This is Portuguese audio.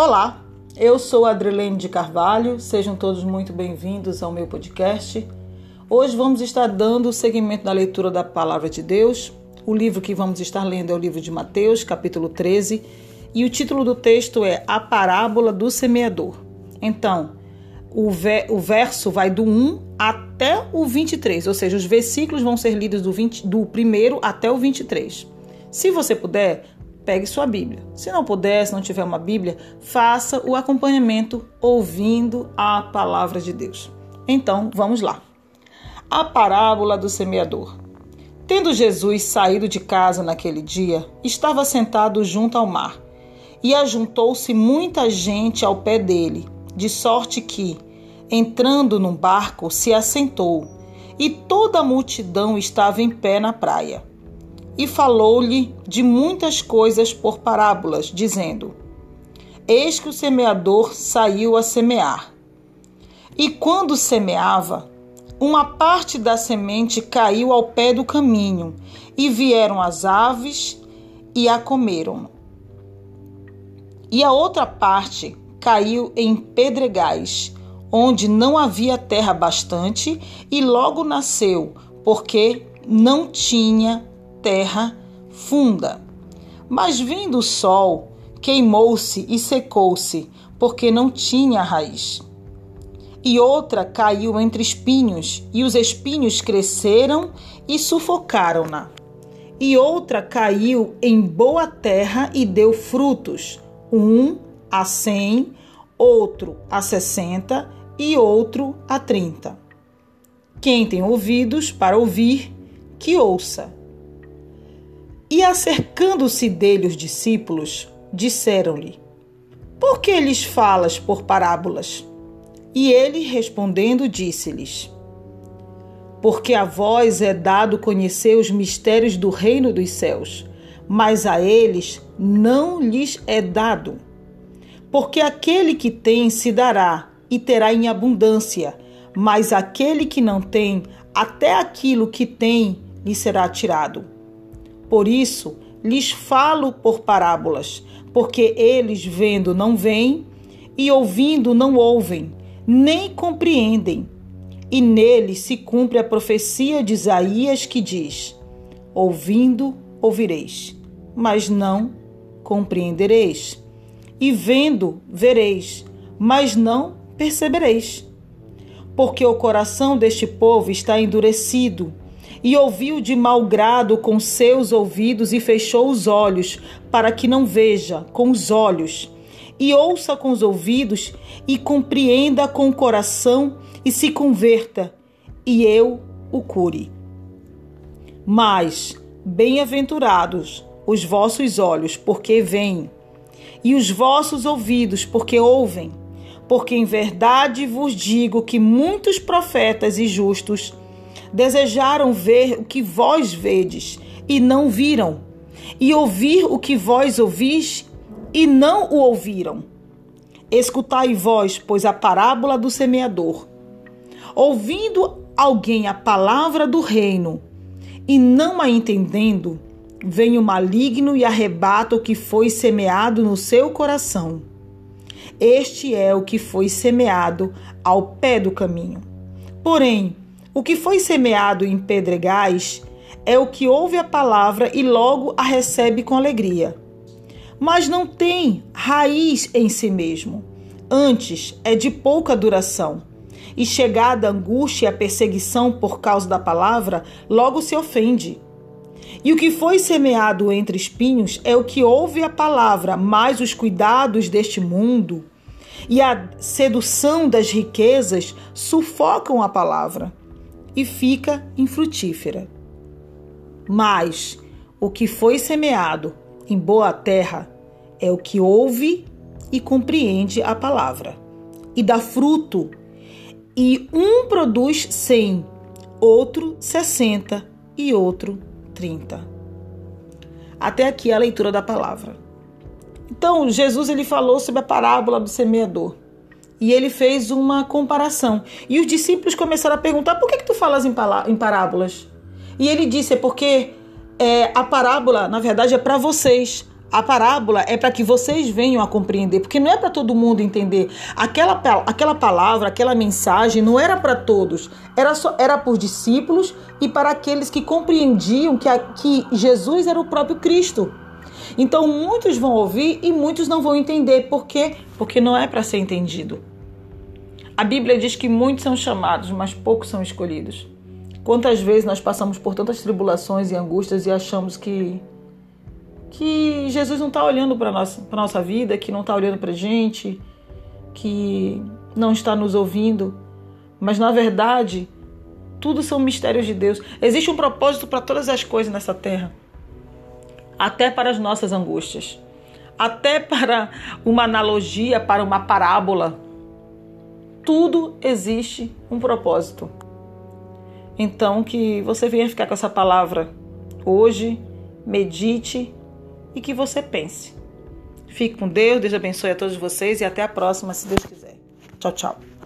Olá, eu sou a Adrelene de Carvalho, sejam todos muito bem-vindos ao meu podcast. Hoje vamos estar dando o seguimento da leitura da Palavra de Deus. O livro que vamos estar lendo é o livro de Mateus, capítulo 13, e o título do texto é A Parábola do Semeador. Então, o verso vai do 1 até o 23, ou seja, os versículos vão ser lidos do 1 até o 23. Se você puder, pegue sua Bíblia. Se não puder, se não tiver uma Bíblia, faça o acompanhamento ouvindo a Palavra de Deus. Então, vamos lá. A Parábola do Semeador. Tendo Jesus saído de casa naquele dia, estava sentado junto ao mar, e ajuntou-se muita gente ao pé dele, de sorte que, entrando num barco, se assentou, e toda a multidão estava em pé na praia. E falou-lhe de muitas coisas por parábolas, dizendo: Eis que o semeador saiu a semear. E quando semeava, uma parte da semente caiu ao pé do caminho, e vieram as aves e a comeram. E a outra parte caiu em pedregais, onde não havia terra bastante, e logo nasceu, porque não tinha terra funda. Mas vindo o sol, queimou-se e secou-se, porque não tinha raiz. E outra caiu entre espinhos, e os espinhos cresceram e sufocaram-na. E outra caiu em boa terra e deu frutos, 1 a 100, outro a 60 e outro a 30. Quem tem ouvidos para ouvir, que ouça. E acercando-se dele os discípulos, disseram-lhe: Por que lhes falas por parábolas? E ele, respondendo, disse-lhes: Porque a vós é dado conhecer os mistérios do reino dos céus, mas a eles não lhes é dado. Porque aquele que tem se dará e terá em abundância, mas aquele que não tem, até aquilo que tem lhe será tirado. Por isso, lhes falo por parábolas, porque eles vendo não veem, e ouvindo não ouvem, nem compreendem. E nele se cumpre a profecia de Isaías que diz: Ouvindo, ouvireis, mas não compreendereis. E vendo, vereis, mas não percebereis. Porque o coração deste povo está endurecido, e ouviu de mau grado com seus ouvidos e fechou os olhos, para que não veja com os olhos, e ouça com os ouvidos, e compreenda com o coração, e se converta, e eu o cure. Mas, bem-aventurados os vossos olhos, porque veem, e os vossos ouvidos, porque ouvem, porque em verdade vos digo que muitos profetas e justos desejaram ver o que vós vedes, e não viram, e ouvir o que vós ouvis, e não o ouviram. Escutai vós, pois, a parábola do semeador. Ouvindo alguém a palavra do reino, e não a entendendo, vem o maligno e arrebata o que foi semeado no seu coração. Este é o que foi semeado ao pé do caminho. Porém, o que foi semeado em pedregais é o que ouve a palavra e logo a recebe com alegria. Mas não tem raiz em si mesmo. Antes, é de pouca duração. E chegada a angústia e a perseguição por causa da palavra, logo se ofende. E o que foi semeado entre espinhos é o que ouve a palavra, mas os cuidados deste mundo e a sedução das riquezas sufocam a palavra e fica infrutífera. Mas o que foi semeado em boa terra é o que ouve e compreende a palavra, e dá fruto, e um produz 100, outro 60 e outro 30. Até aqui a leitura da palavra. Então, Jesus ele falou sobre a parábola do semeador. E ele fez uma comparação. E os discípulos começaram a perguntar: por que tu falas em parábolas? E ele disse: é porque a parábola, na verdade, é para vocês. A parábola é para que vocês venham a compreender, porque não é para todo mundo entender. Aquela palavra, aquela mensagem não era para todos, era por discípulos e para aqueles que compreendiam que Jesus era o próprio Cristo. Então muitos vão ouvir e muitos não vão entender. Por quê? Porque não é para ser entendido. A Bíblia diz que muitos são chamados, mas poucos são escolhidos. Quantas vezes nós passamos por tantas tribulações e angústias e achamos que Jesus não está olhando para nossa vida, que não está olhando para a gente, que não está nos ouvindo. Mas, na verdade, tudo são mistérios de Deus. Existe um propósito para todas as coisas nessa terra. Até para as nossas angústias. Até para uma analogia, para uma parábola. Tudo existe um propósito. Então, que você venha ficar com essa palavra hoje, medite, e que você pense. Fique com Deus abençoe a todos vocês e até a próxima, se Deus quiser. Tchau, tchau.